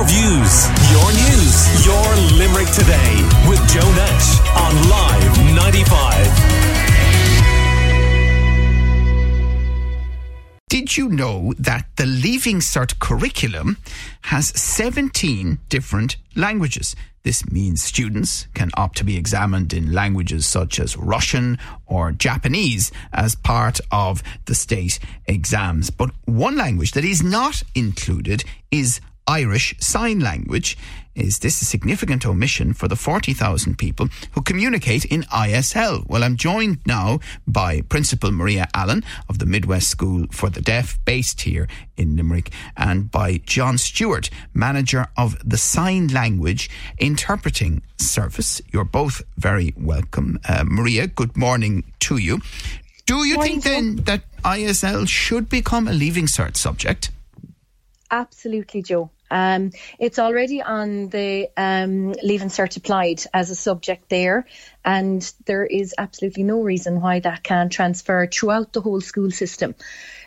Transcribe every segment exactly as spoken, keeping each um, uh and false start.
your views, your news, your Limerick Today with Joe Nesh on Live ninety-five. Did you know that the Leaving Cert curriculum has seventeen different languages? This means students can opt to be examined in languages such as Russian or Japanese as part of the state exams. But one language that is not included is Irish Sign Language. Is this a significant omission for the forty thousand people who communicate in I S L? Well, I'm joined now by Principal Maria Allen of the Midwest School for the Deaf, based here in Limerick, and by John Stewart, Manager of the Sign Language Interpreting Service. You're both very welcome. Uh, Maria, good morning to you. Do you morning, think then Joe. that I S L should become a Leaving Cert subject? Absolutely, Joe. Um, it's already on the um, Leaving Cert applied as a subject there, and there is absolutely no reason why that can't transfer throughout the whole school system.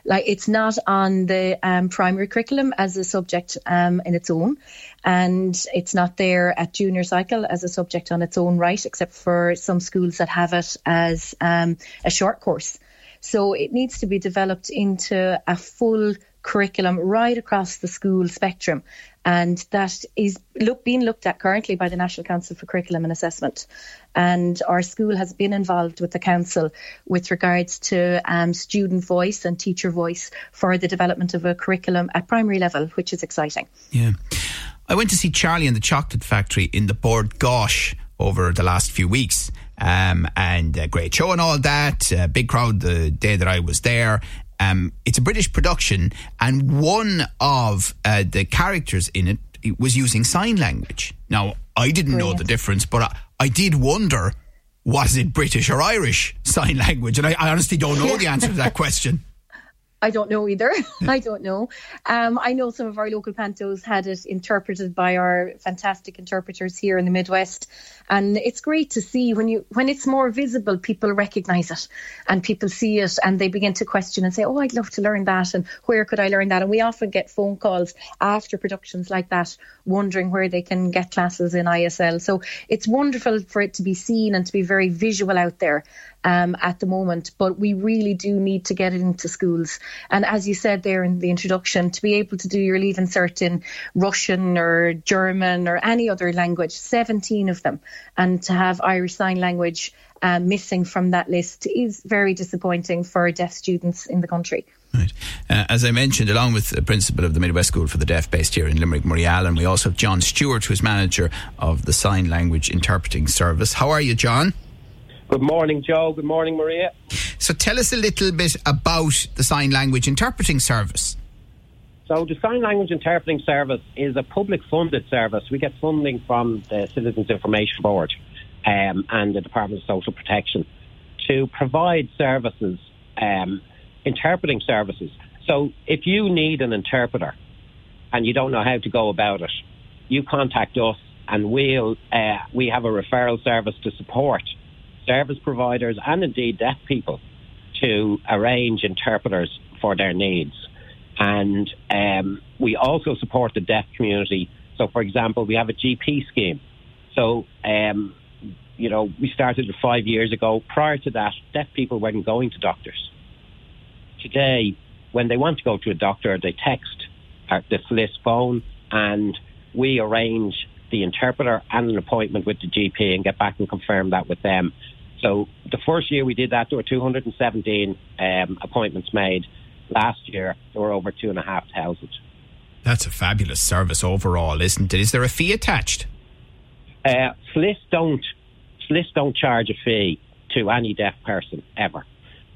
Like, it's not on the um, primary curriculum as a subject um, in its own, and it's not there at junior cycle as a subject on its own right, except for some schools that have it as um, a short course. So it needs to be developed into a full curriculum right across the school spectrum, and that is look, being looked at currently by the National Council for Curriculum and Assessment. And our school has been involved with the council with regards to um, student voice and teacher voice for the development of a curriculum at primary level, which is exciting. Yeah, I went to see Charlie and the Chocolate Factory in the Bord Gáis over the last few weeks, um, and a great show and all that, a big crowd the day that I was there. Um, it's a British production, and one of uh, the characters in it, it was using sign language. Now, I didn't Brilliant. know the difference, but I, I did wonder, was it British or Irish sign language? And I, I honestly don't know the answer to that question. I don't know either. I don't know. Um, I know some of our local pantos had it interpreted by our fantastic interpreters here in the Midwest. And it's great to see when you when it's more visible, people recognise it and people see it and they begin to question and say, oh, I'd love to learn that, and where could I learn that? And we often get phone calls after productions like that wondering where they can get classes in I S L. So it's wonderful for it to be seen and to be very visual out there um, at the moment. But we really do need to get it into schools. And as you said there in the introduction, to be able to do your Leaving Cert in Russian or German or any other language, seventeen of them, and to have Irish Sign Language uh, missing from that list is very disappointing for deaf students in the country. Right. Uh, as I mentioned, along with the principal of the Midwest School for the Deaf based here in Limerick, Maria Allen, we also have John Stewart, who's manager of the Sign Language Interpreting Service. How are you, John? Good morning, Joe. Good morning, Maria. So tell us a little bit about the Sign Language Interpreting Service. So the Sign Language Interpreting Service is a public-funded service. We get funding from the Citizens Information Board um, and the Department of Social Protection to provide services, um, interpreting services. So if you need an interpreter and you don't know how to go about it, you contact us, and we'll uh, we have a referral service to support service providers and indeed deaf people to arrange interpreters for their needs. And um, we also support the deaf community. So, for example, we have a G P scheme. So, um, you know, we started it five years ago. Prior to that, deaf people weren't going to doctors. Today, when they want to go to a doctor, they text the S L I S phone, and we arrange the interpreter and an appointment with the G P and get back and confirm that with them. So the first year we did that, there were two hundred seventeen um, appointments made. Last year, there were over two and a half thousand. That's a fabulous service overall, isn't it? Is there a fee attached? Uh, S L I S don't, S L I S don't charge a fee to any deaf person, ever.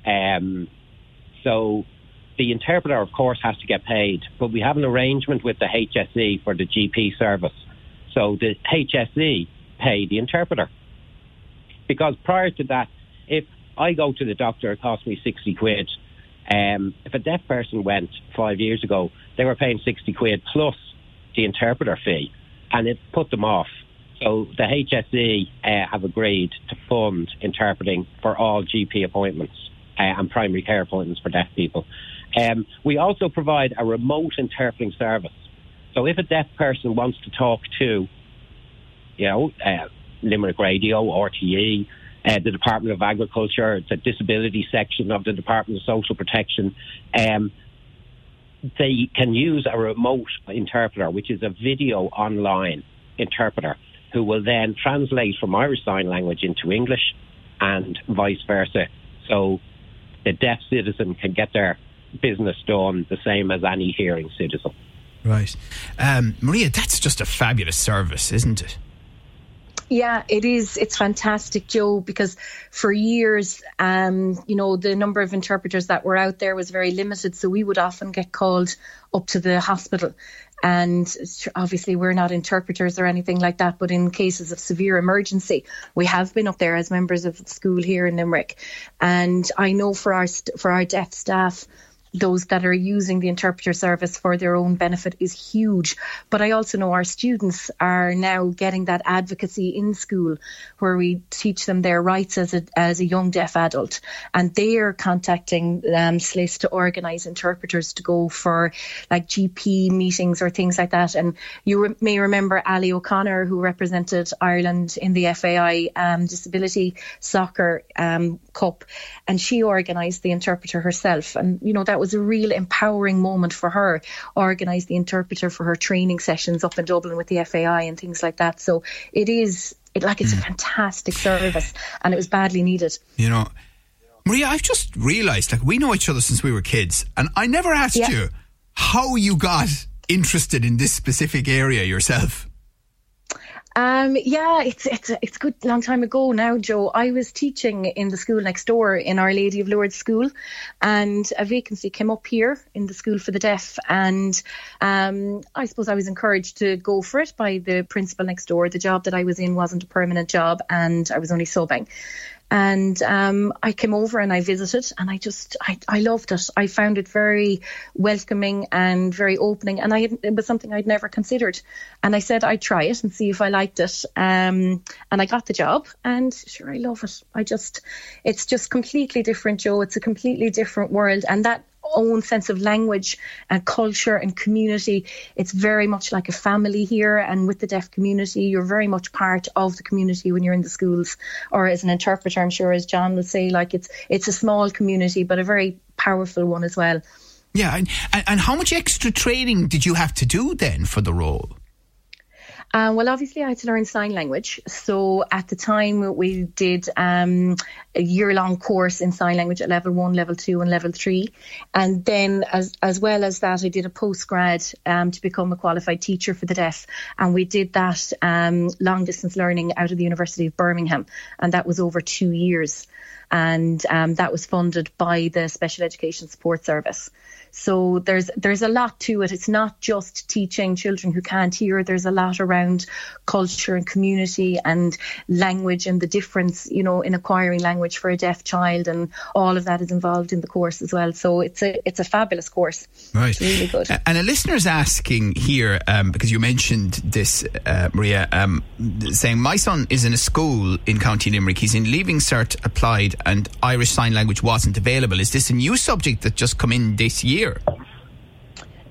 Um, so the interpreter, of course, has to get paid, but we have an arrangement with the H S E for the G P service. So the H S E pay the interpreter. Because prior to that, if I go to the doctor, it costs me sixty quid. Um, if a deaf person went five years ago, they were paying sixty quid plus the interpreter fee, and it put them off. So the H S E uh, have agreed to fund interpreting for all G P appointments uh, and primary care appointments for deaf people. Um, we also provide a remote interpreting service. So if a deaf person wants to talk to, you know, uh, Limerick Radio, R T E, uh, the Department of Agriculture, the disability section of the Department of Social Protection, um, they can use a remote interpreter, which is a video online interpreter, who will then translate from Irish Sign Language into English and vice versa. So the deaf citizen can get their business done the same as any hearing citizen. Right. Um, Maria, that's just a fabulous service, isn't it? Yeah, it is. It's fantastic, Joe, because for years, um, you know, the number of interpreters that were out there was very limited. So we would often get called up to the hospital. And obviously we're not interpreters or anything like that, but in cases of severe emergency, we have been up there as members of school here in Limerick. And I know for our for our deaf staff, those that are using the interpreter service for their own benefit is huge. But I also know our students are now getting that advocacy in school, where we teach them their rights as a as a young deaf adult, and they are contacting um, S L I S to organise interpreters to go for like G P meetings or things like that. And you re- may remember Ali O'Connor, who represented Ireland in the F A I um, Disability Soccer um, Cup, and she organised the interpreter herself. And you know, that was was a real empowering moment for her, organised the interpreter for her training sessions up in Dublin with the F A I and things like that. So it is, it, like it's mm. a fantastic service, and it was badly needed. You know, Maria, I've just realised, like, we know each other since we were kids, and I never asked yeah. you how you got interested in this specific area yourself. Um, yeah, it's it's it's good long time ago now, Joe. I was teaching in the school next door in Our Lady of Lourdes School, and a vacancy came up here in the School for the Deaf, and um, I suppose I was encouraged to go for it by the principal next door. The job that I was in wasn't a permanent job, and I was only subbing. And um, I came over and I visited, and I just, I, I loved it. I found it very welcoming and very opening, and I had, it was something I'd never considered. And I said I'd try it and see if I liked it. Um, and I got the job, and sure, I love it. I just, it's just completely different, Joe. It's a completely different world, and that own sense of language and culture and community. It's very much like a family here, and with the deaf community, you're very much part of the community when you're in the schools or as an interpreter. I'm sure, as John would say, like it's it's a small community, but a very powerful one as well. Yeah, and, and how much extra training did you have to do then for the role? Uh, well, obviously, I had to learn sign language. So at the time, we did um, a year-long course in sign language at level one, level two and level three. And then as as well as that, I did a postgrad um, to become a qualified teacher for the deaf. And we did that um, long-distance learning out of the University of Birmingham. And that was over two years. And um, that was funded by the Special Education Support Service. So there's there's a lot to it. It's not just teaching children who can't hear. There's a lot around culture and community and language and the difference, you know, in acquiring language for a deaf child, and all of that is involved in the course as well. So it's a it's a fabulous course. Right. It's really good. And a listener's asking here, um, because you mentioned this, uh, Maria, um, saying, my son is in a school in County Limerick. He's in Leaving Cert, applied, and Irish Sign Language wasn't available. Is this a new subject that just come in this year?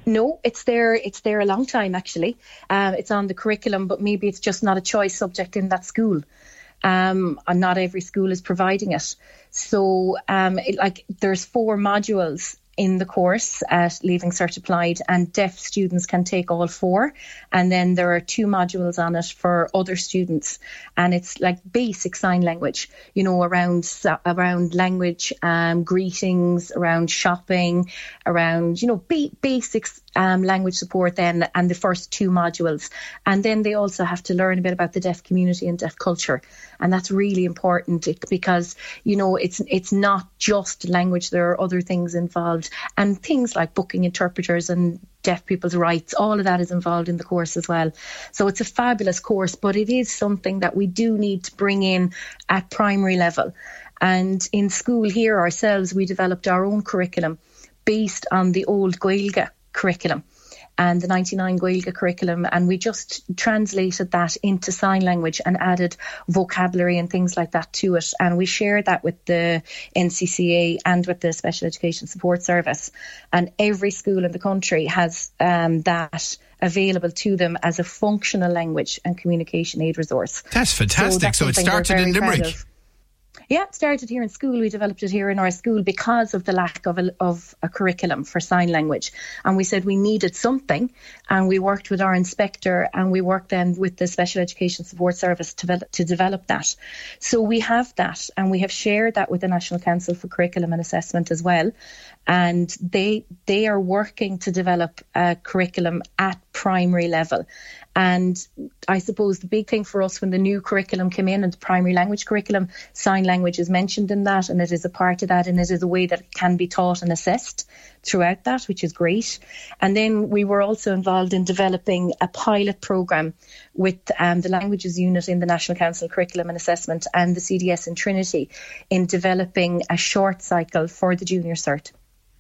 No, it's there. It's there a long time, actually. Uh, it's on the curriculum, but maybe it's just not a choice subject in that school. Um, and not every school is providing it. So um, it, like there's four modules in the course at Leaving Cert Applied, and deaf students can take all four, and then there are two modules on it for other students, and it's like basic sign language, you know, around around language, um, greetings, around shopping, around, you know, ba- basics. Um, language support then, and the first two modules, and then they also have to learn a bit about the deaf community and deaf culture, and that's really important because, you know, it's it's not just language, there are other things involved, and things like booking interpreters and deaf people's rights, all of that is involved in the course as well. So it's a fabulous course, but it is something that we do need to bring in at primary level. And in school here ourselves, we developed our own curriculum based on the old Gaeilge curriculum, and the ninety-nine Gaeilge curriculum, and we just translated that into sign language and added vocabulary and things like that to it. And we shared that with the N C C A and with the Special Education Support Service. And every school in the country has um, that available to them as a functional language and communication aid resource. That's fantastic. So, that's so it started in Limerick. Yeah, it started here in school. We developed it here in our school because of the lack of a, of a curriculum for sign language. And we said we needed something. And we worked with our inspector, and we worked then with the Special Education Support Service to, to develop that. So we have that, and we have shared that with the National Council for Curriculum and Assessment as well. And they they are working to develop a curriculum at primary level. And I suppose the big thing for us when the new curriculum came in and the primary language curriculum, sign language is mentioned in that, and it is a part of that, and it is a way that it can be taught and assessed throughout that, which is great. And then we were also involved in developing a pilot programme with um, the languages unit in the National Council Curriculum and Assessment and the C D S in Trinity in developing a short cycle for the junior cert.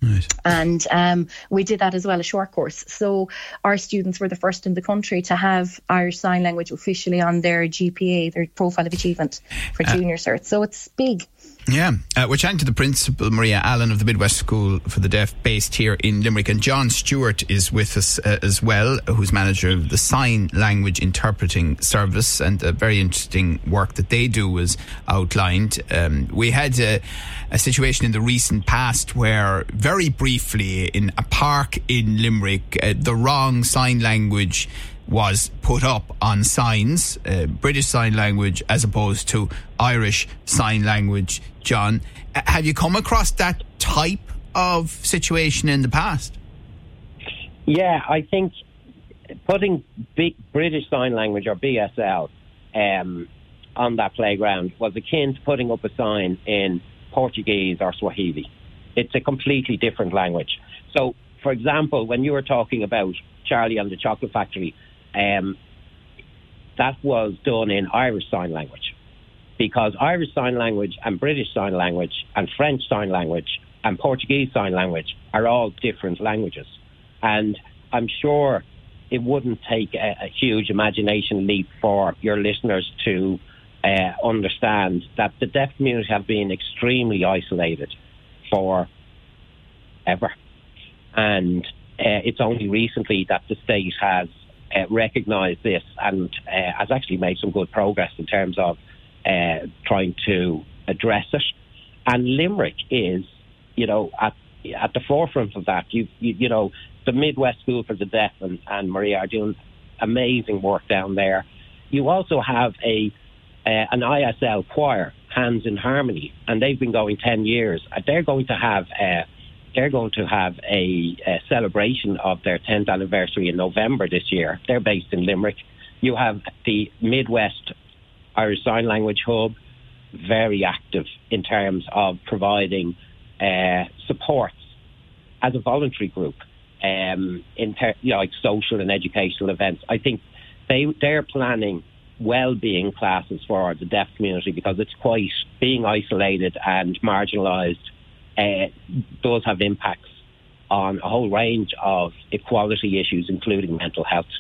Right. And um, we did that as well, a short course. So our students were the first in the country to have Irish Sign Language officially on their G P A, their Profile of Achievement for uh, Junior Cert. So it's big. Yeah, uh, we're chatting to the principal, Maria Allen, of the Midwest School for the Deaf, based here in Limerick. And John Stewart is with us uh, as well, who's manager of the Sign Language Interpreting Service. And a very interesting work that they do was outlined. Um, we had a, a situation in the recent past where, very briefly, in a park in Limerick, uh, the wrong sign language was put up on signs, uh, British Sign Language as opposed to Irish Sign Language. John, have you come across that type of situation in the past? Yeah, I think putting B- British Sign Language, or B S L, um, on that playground was akin to putting up a sign in Portuguese or Swahili. It's a completely different language. So, for example, when you were talking about Charlie and the Chocolate Factory, Um, that was done in Irish Sign Language, because Irish Sign Language and British Sign Language and French Sign Language and Portuguese Sign Language are all different languages. And I'm sure it wouldn't take a, a huge imagination leap for your listeners to uh, understand that the deaf community have been extremely isolated for ever. And uh, it's only recently that the state has Uh, recognise this and uh, has actually made some good progress in terms of uh, trying to address it. And Limerick is, you know, at at the forefront of that. You you, you know, the Midwest School for the Deaf and, and Maria are doing amazing work down there. You also have a uh, an I S L choir, Hands in Harmony, and they've been going ten years. And they're going to have a uh, They're going to have a, a celebration of their tenth anniversary in November this year. They're based in Limerick. You have the Midwest Irish Sign Language Hub, very active in terms of providing uh, supports as a voluntary group, um, in ter- you know, like social and educational events. I think they they're planning well-being classes for the deaf community, because it's quite being isolated and marginalised. Uh, does have impacts on a whole range of equality issues, including mental health.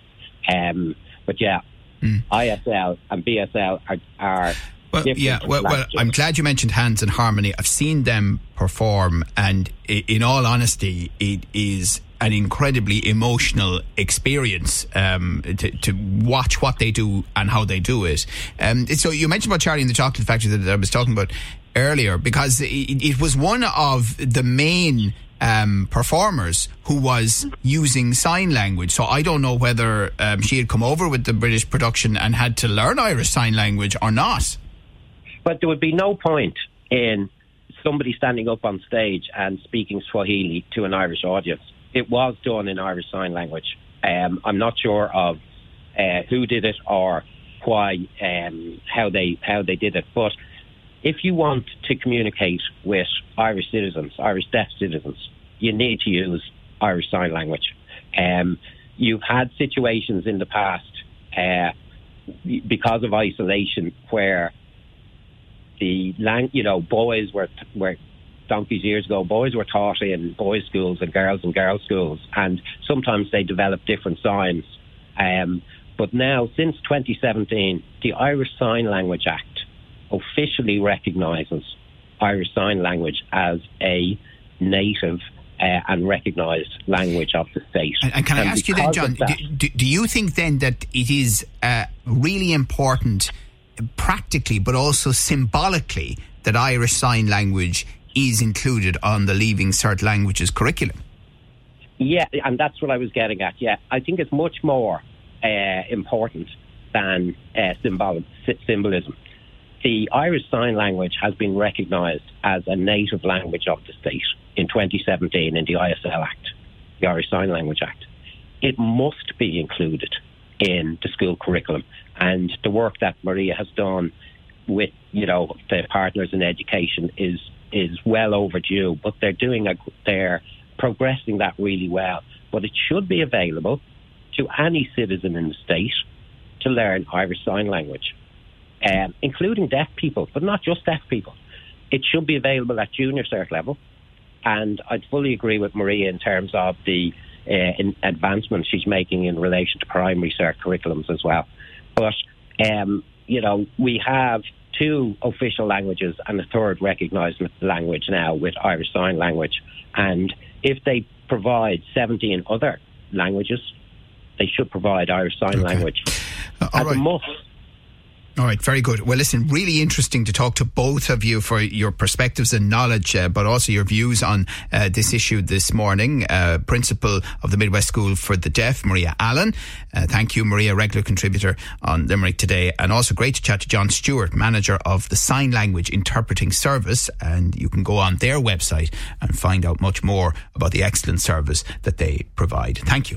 Um, but yeah, mm. I S L and B S L are, are well, different. Yeah, well, well, I'm glad you mentioned Hands in Harmony. I've seen them perform, and in all honesty, it is an incredibly emotional experience um, to, to watch what they do and how they do it. Um, so you mentioned about Charlie and the Chocolate Factory that I was talking about earlier, because it, it was one of the main um, performers who was using sign language. So I don't know whether um, she had come over with the British production and had to learn Irish Sign Language or not. But there would be no point in somebody standing up on stage and speaking Swahili to an Irish audience. It was done in Irish Sign Language. Um, I'm not sure of uh, who did it or why, um, how they how they did it. But if you want to communicate with Irish citizens, Irish deaf citizens, you need to use Irish Sign Language. Um, you've had situations in the past uh, because of isolation where the lang- you know boys were were donkeys years ago, boys were taught in boys' schools and girls in girls' schools, and sometimes they developed different signs. Um, but now, since twenty seventeen, the Irish Sign Language Act officially recognises Irish Sign Language as a native Uh, and recognised language of the state. And, and can and I ask you then, John, that, do, do you think then that it is uh, really important practically but also symbolically that Irish Sign Language is included on the Leaving Cert Languages curriculum? Yeah, and that's what I was getting at, yeah. I think it's much more uh, important than uh, symbol- symbolism. The Irish Sign Language has been recognised as a native language of the state in twenty seventeen in the I S L Act, the Irish Sign Language Act. It must be included in the school curriculum. And the work that Maria has done with, you know, the partners in education is is well overdue, but they're doing a, they're progressing that really well. But it should be available to any citizen in the state to learn Irish Sign Language, um, including deaf people, but not just deaf people. It should be available at junior cert level. And I'd fully agree with Maria in terms of the uh, in advancement she's making in relation to primary cert curriculums as well. But, um, you know, we have two official languages and a third recognised language now with Irish Sign Language. And if they provide seventeen other languages, they should provide Irish Sign okay. Language. Uh, all as right. a must. All right, very good. Well, listen, really interesting to talk to both of you for your perspectives and knowledge, uh, but also your views on uh, this issue this morning. Uh, Principal of the Midwest School for the Deaf, Maria Allen. Uh, thank you, Maria, regular contributor on Limerick Today. And also great to chat to John Stewart, manager of the Sign Language Interpreting Service. And you can go on their website and find out much more about the excellent service that they provide. Thank you.